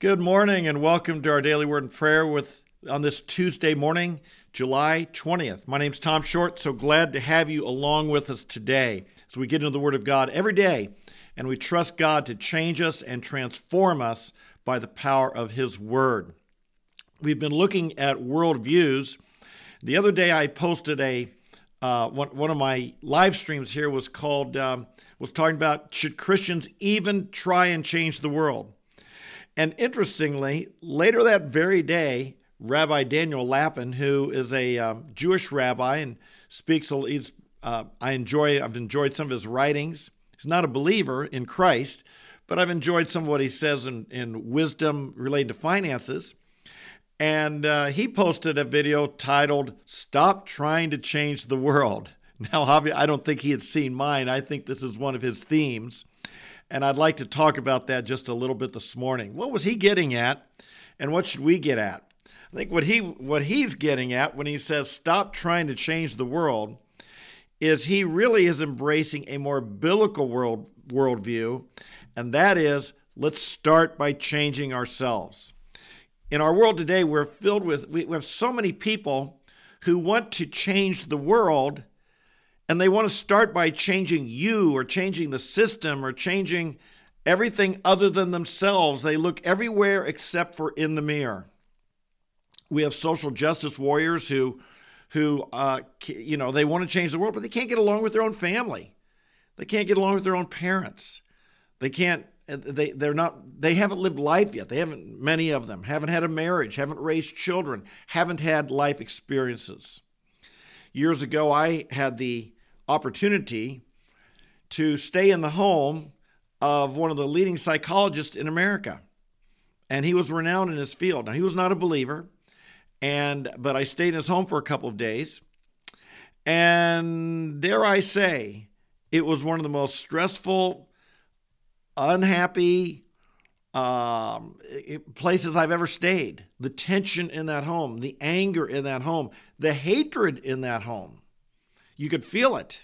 Good morning and welcome to our Daily Word and Prayer on this Tuesday morning, July 20th. My name's Tom Short, so glad to have you along with us today as we get into the Word of God every day, and we trust God to change us and transform us by the power of His Word. We've been looking at worldviews. The other day I posted one of my live streams here was called, was talking about, should Christians even try and change the world? And interestingly, later that very day, Rabbi Daniel Lappin, who is a Jewish rabbi and speaks, I've enjoyed some of his writings. He's not a believer in Christ, but I've enjoyed some of what he says in wisdom related to finances. And he posted a video titled, "Stop Trying to Change the World." Now, obviously, I don't think he had seen mine. I think this is one of his themes. And I'd like to talk about that just a little bit this morning. What was he getting at, and what should we get at? I think what he's getting at when he says, stop trying to change the world, is he really is embracing a more biblical worldview, and that is, let's start by changing ourselves. In our world today, we have so many people who want to change the world, and they want to start by changing you or changing the system or changing everything other than themselves. They look everywhere except for in the mirror. We have social justice warriors who they want to change the world, but they can't get along with their own family. They can't get along with their own parents. They haven't lived life yet. Many of them haven't had a marriage, haven't raised children, haven't had life experiences. Years ago, I had the opportunity to stay in the home of one of the leading psychologists in America, and he was renowned in his field. Now, he was not a believer, but I stayed in his home for a couple of days, and dare I say, it was one of the most stressful, unhappy places I've ever stayed. The tension in that home, the anger in that home, the hatred in that home. You could feel it.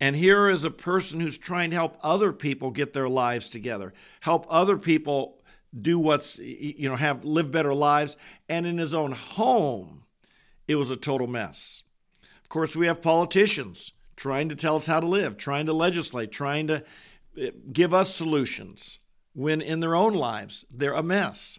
And here is a person who's trying to help other people get their lives together, help other people do live better lives. And in his own home, it was a total mess. Of course, we have politicians trying to tell us how to live, trying to legislate, trying to give us solutions, when in their own lives, they're a mess.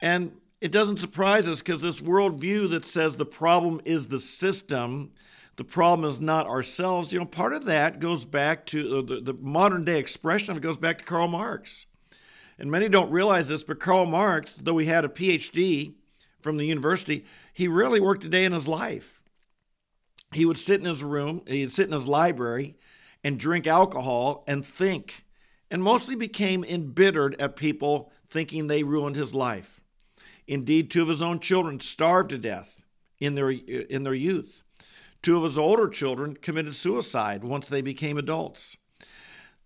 And it doesn't surprise us because this worldview that says the problem is the system, the problem is not ourselves, part of that goes back to the modern day expression of it goes back to Karl Marx. And many don't realize this, but Karl Marx, though he had a PhD from the university, he really worked a day in his life. He would sit in his room, he'd sit in his library and drink alcohol and think, and mostly became embittered at people thinking they ruined his life. Indeed, two of his own children starved to death in their youth. Two of his older children committed suicide once they became adults.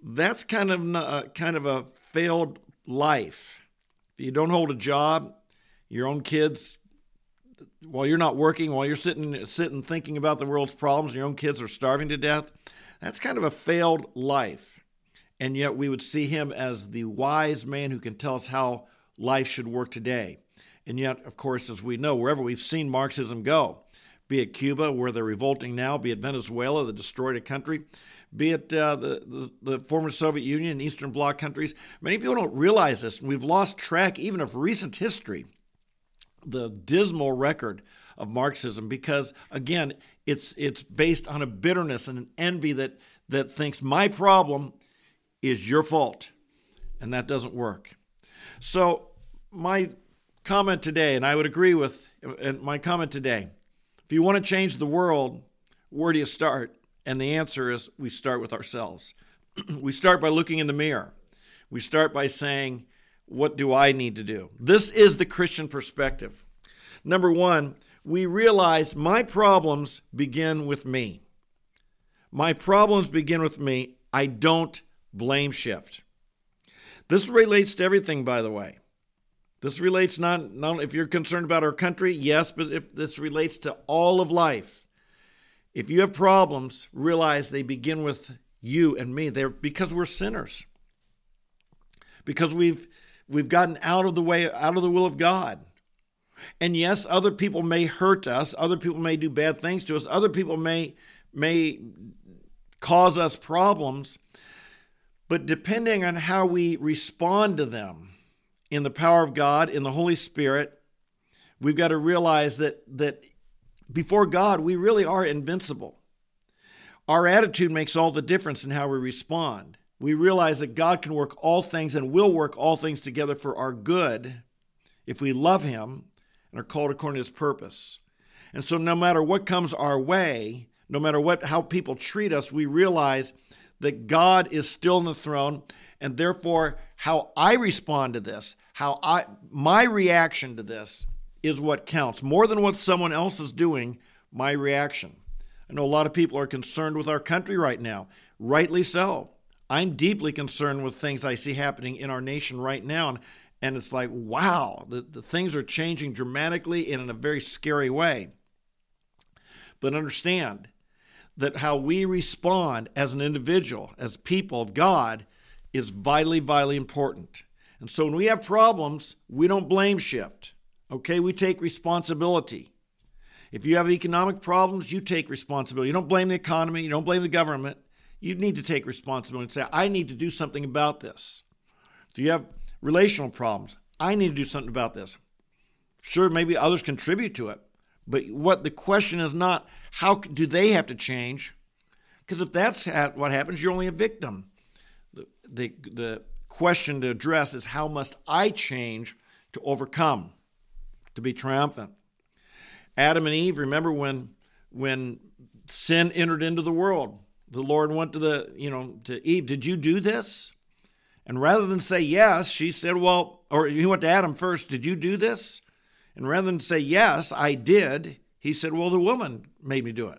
That's kind of a failed life. If you don't hold a job, your own kids, while you're not working, while you're sitting thinking about the world's problems, and your own kids are starving to death, that's kind of a failed life. And yet we would see him as the wise man who can tell us how life should work today. And yet, of course, as we know, wherever we've seen Marxism go, be it Cuba, where they're revolting now, be it Venezuela that destroyed a country, be it the former Soviet Union and Eastern Bloc countries, many people don't realize this. And we've lost track even of recent history, the dismal record of Marxism, because, again, it's based on a bitterness and an envy that thinks my problem is your fault, and that doesn't work. So my comment today, if you want to change the world, where do you start? And the answer is we start with ourselves. We start by looking in the mirror. We start by saying, what do I need to do? This is the Christian perspective. Number one, we realize my problems begin with me. My problems begin with me. I don't blame shift. This relates to everything, by the way. This relates not if you're concerned about our country, yes, but if this relates to all of life. If you have problems, realize they begin with you and me. They're because we're sinners. Because we've We've gotten out of the way, out of the will of God. And yes, other people may hurt us. Other people may do bad things to us. Other people may cause us problems. But depending on how we respond to them in the power of God, in the Holy Spirit, we've got to realize that before God, we really are invincible. Our attitude makes all the difference in how we respond. We realize that God can work all things and will work all things together for our good if we love Him and are called according to His purpose. And so no matter what comes our way, no matter how people treat us, we realize that God is still on the throne, and therefore how I respond to this, my reaction to this is what counts. More than what someone else is doing, my reaction. I know a lot of people are concerned with our country right now, rightly so. I'm deeply concerned with things I see happening in our nation right now, and it's like, wow, the things are changing dramatically and in a very scary way. But understand that how we respond as an individual, as people of God, is vitally, vitally important. And so when we have problems, we don't blame shift, okay? We take responsibility. If you have economic problems, you take responsibility. You don't blame the economy. You don't blame the government. You need to take responsibility and say, I need to do something about this. Do you have relational problems? I need to do something about this. Sure, maybe others contribute to it, but what the question is not how do they have to change? Because if that's what happens, you're only a victim. The question to address is how must I change to overcome, to be triumphant? Adam and Eve, remember when sin entered into the world, the Lord went to Eve, did you do this? And rather than say yes, she said, he went to Adam first, did you do this? And rather than say, yes, I did, he said, well, the woman made me do it.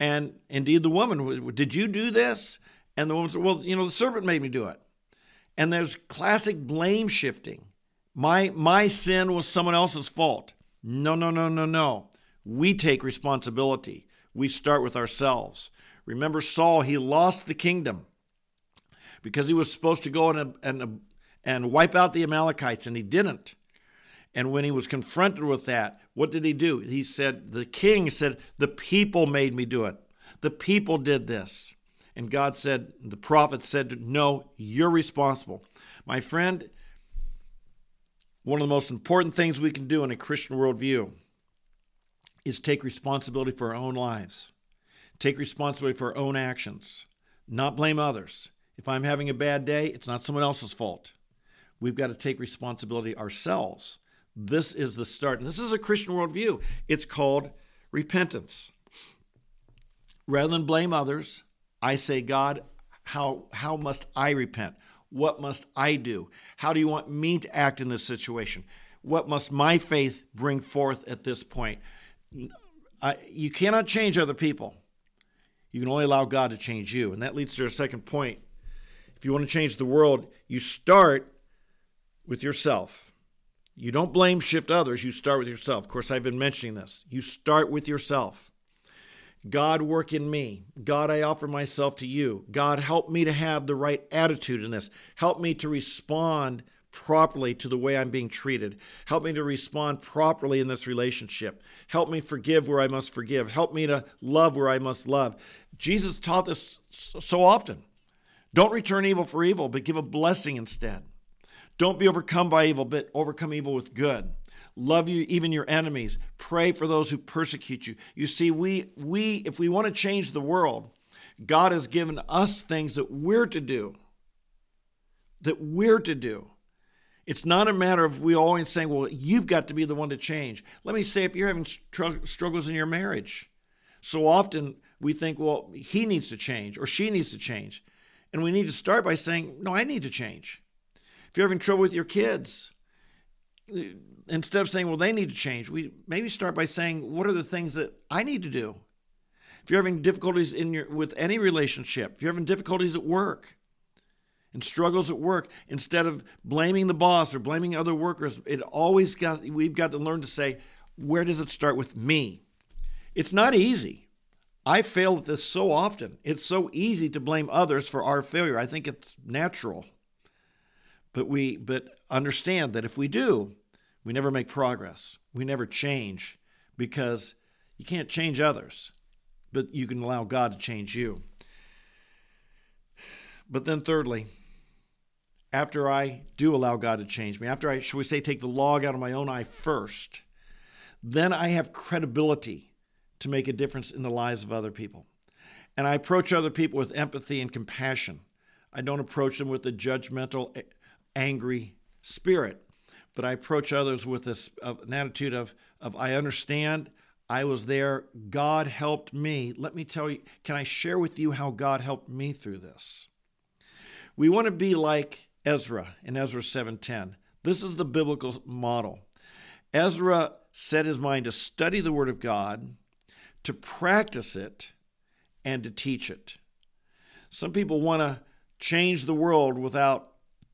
And indeed the woman, did you do this? And the woman said, well, the serpent made me do it. And there's classic blame shifting. My sin was someone else's fault. No. We take responsibility. We start with ourselves. Remember Saul, he lost the kingdom because he was supposed to go and wipe out the Amalekites, and he didn't. And when he was confronted with that, what did he do? He said, the king said, the people made me do it. The people did this. And God said, the prophet said, no, you're responsible. My friend, one of the most important things we can do in a Christian worldview is take responsibility for our own lives. Take responsibility for our own actions. Not blame others. If I'm having a bad day, it's not someone else's fault. We've got to take responsibility ourselves. This is the start. And this is a Christian worldview. It's called repentance. Rather than blame others, I say, God, how must I repent? What must I do? How do you want me to act in this situation? What must my faith bring forth at this point? You cannot change other people. You can only allow God to change you. And that leads to our second point. If you want to change the world, you start with yourself. You don't blame shift others. You start with yourself. Of course, I've been mentioning this. You start with yourself. God, work in me. God, I offer myself to you. God, help me to have the right attitude in this. Help me to respond properly to the way I'm being treated. Help me to respond properly in this relationship. Help me forgive where I must forgive. Help me to love where I must love. Jesus taught this so often. Don't return evil for evil, but give a blessing instead. Don't be overcome by evil, but overcome evil with good. Love you, even your enemies. Pray for those who persecute you. You see, we if we want to change the world, God has given us things that we're to do. It's not a matter of we always saying, well, you've got to be the one to change. Let me say, if you're having struggles in your marriage, so often we think, well, he needs to change or she needs to change. And we need to start by saying, no, I need to change. If you're having trouble with your kids, instead of saying, well, they need to change, we maybe start by saying, what are the things that I need to do? If you're having difficulties with any relationship, if you're having difficulties at work and struggles at work, instead of blaming the boss or blaming other workers, we've got to learn to say, where does it start with me? It's not easy. I fail at this so often. It's so easy to blame others for our failure. I think it's natural. But understand that if we do, we never make progress. We never change, because you can't change others, but you can allow God to change you. But then thirdly, after I do allow God to change me, after I, shall we say, take the log out of my own eye first, then I have credibility to make a difference in the lives of other people. And I approach other people with empathy and compassion. I don't approach them with a judgmental, angry spirit, but I approach others with an attitude of I understand, I was there, God helped me. Let me tell you, can I share with you how God helped me through this? We want to be like Ezra in Ezra 7:10. This is the biblical model. Ezra set his mind to study the Word of God, to practice it, and to teach it. Some people want to change the world without,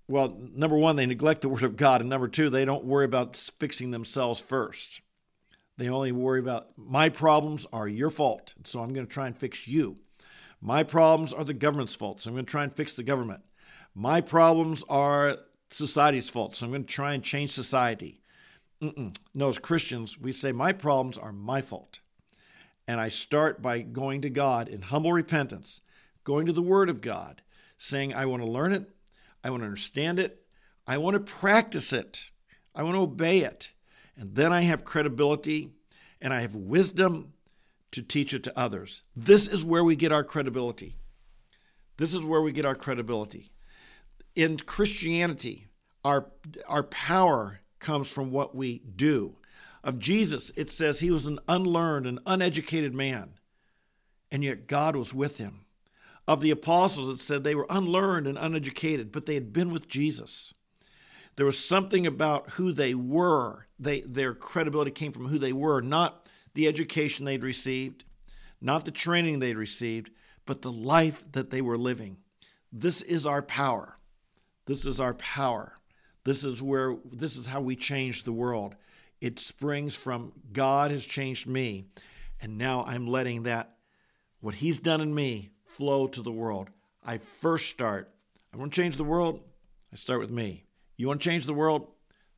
well, number one, they neglect the Word of God, and number two, they don't worry about fixing themselves first. They only worry about, my problems are your fault, so I'm going to try and fix you. My problems are the government's fault, so I'm going to try and fix the government. My problems are society's fault, so I'm going to try and change society. No, as Christians, we say, my problems are my fault. And I start by going to God in humble repentance, going to the Word of God, saying, I want to learn it. I want to understand it. I want to practice it. I want to obey it. And then I have credibility and I have wisdom to teach it to others. This is where we get our credibility. This is where we get our credibility. In Christianity, our power comes from what we do. Of Jesus, it says he was an unlearned and uneducated man, and yet God was with him. Of the apostles, it said they were unlearned and uneducated, but they had been with Jesus. There was something about who they were. Their credibility came from who they were, not the education they'd received, not the training they'd received, but the life that they were living. This is our power. This is our power. This is how we change the world. It springs from God has changed me, and now I'm letting that, what he's done in me, flow to the world. I want to change the world, I start with me. You want to change the world?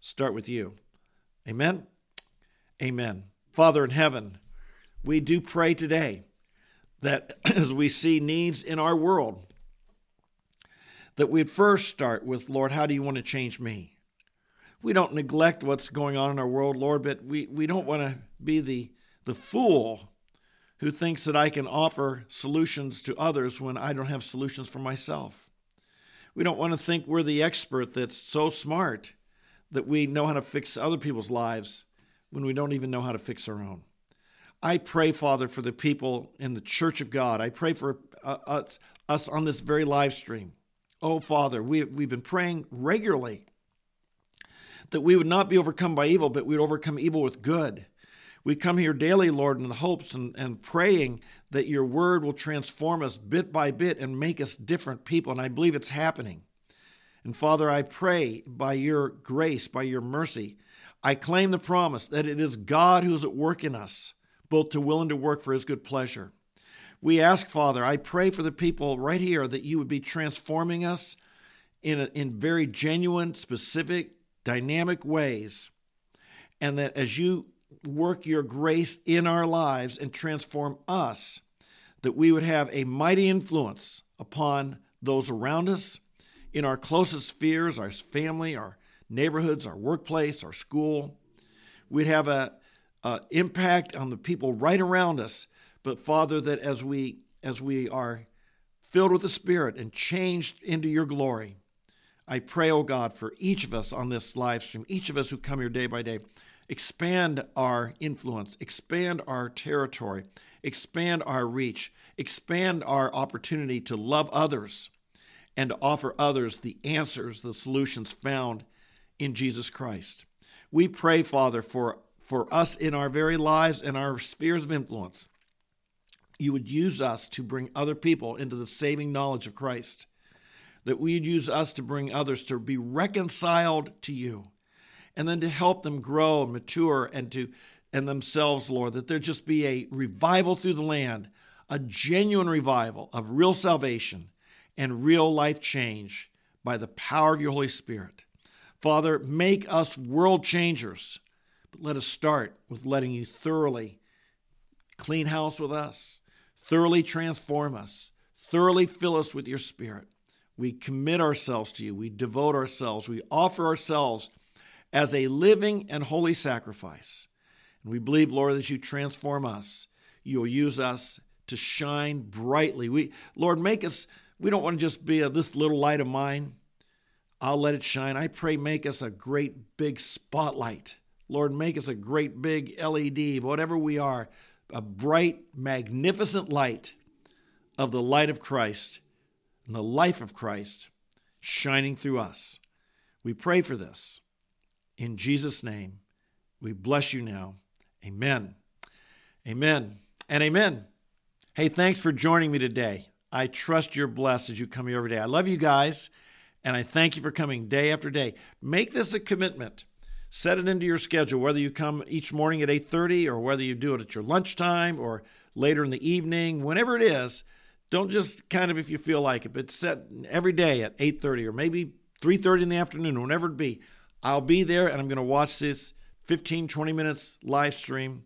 Start with you. Amen? Amen. Father in heaven, we do pray today that as we see needs in our world, that we'd first start with, Lord, how do you want to change me? We don't neglect what's going on in our world, Lord, but we don't want to be the fool who thinks that I can offer solutions to others when I don't have solutions for myself. We don't want to think we're the expert that's so smart that we know how to fix other people's lives when we don't even know how to fix our own. I pray, Father, for the people in the Church of God. I pray for us on this very live stream. Oh, Father, we've been praying regularly that we would not be overcome by evil, but we'd overcome evil with good. We come here daily, Lord, in the hopes and praying that your word will transform us bit by bit and make us different people, and I believe it's happening. And Father, I pray by your grace, by your mercy, I claim the promise that it is God who is at work in us, both to will and to work for his good pleasure. We ask, Father, I pray for the people right here that you would be transforming us in very genuine, specific, dynamic ways, and that as you work your grace in our lives and transform us, that we would have a mighty influence upon those around us, in our closest spheres, our family, our neighborhoods, our workplace, our school. We'd have an impact on the people right around us, but Father, that as we are filled with the Spirit and changed into your glory, I pray, oh God, for each of us on this live stream, each of us who come here day by day, expand our influence, expand our territory, expand our reach, expand our opportunity to love others and to offer others the answers, the solutions found in Jesus Christ. We pray, Father, for us in our very lives and our spheres of influence. You would use us to bring other people into the saving knowledge of Christ, that we'd use us to bring others to be reconciled to you, and then to help them grow and mature and themselves, Lord, that there just be a revival through the land, a genuine revival of real salvation and real life change by the power of your Holy Spirit. Father, make us world changers, but let us start with letting you thoroughly clean house with us, thoroughly transform us, thoroughly fill us with your Spirit. We commit ourselves to you. We devote ourselves. We offer ourselves as a living and holy sacrifice. And we believe, Lord, that you transform us. You'll use us to shine brightly. Lord, make us, we don't want to just be this little light of mine. I'll let it shine. I pray, make us a great big spotlight. Lord, make us a great big LED, whatever we are, a bright, magnificent light of the light of Christ and the life of Christ shining through us. We pray for this. In Jesus' name, we bless you now. Amen. Amen. And amen. Hey, thanks for joining me today. I trust you're blessed as you come here every day. I love you guys, and I thank you for coming day after day. Make this a commitment. Set it into your schedule, whether you come each morning at 8:30 or whether you do it at your lunchtime or later in the evening, whenever it is. Don't just kind of, if you feel like it, but set every day at 8:30 or maybe 3:30 in the afternoon, whenever it be. I'll be there, and I'm going to watch this 15, 20 minutes live stream,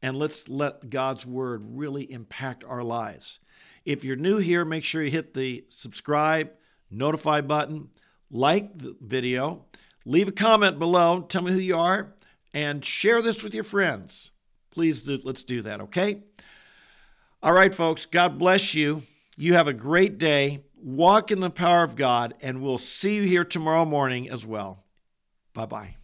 and let's let God's Word really impact our lives. If you're new here, make sure you hit the subscribe, notify button, like the video, leave a comment below, tell me who you are, and share this with your friends. Please, let's do that, okay? All right, folks, God bless you. You have a great day. Walk in the power of God, and we'll see you here tomorrow morning as well. Bye-bye.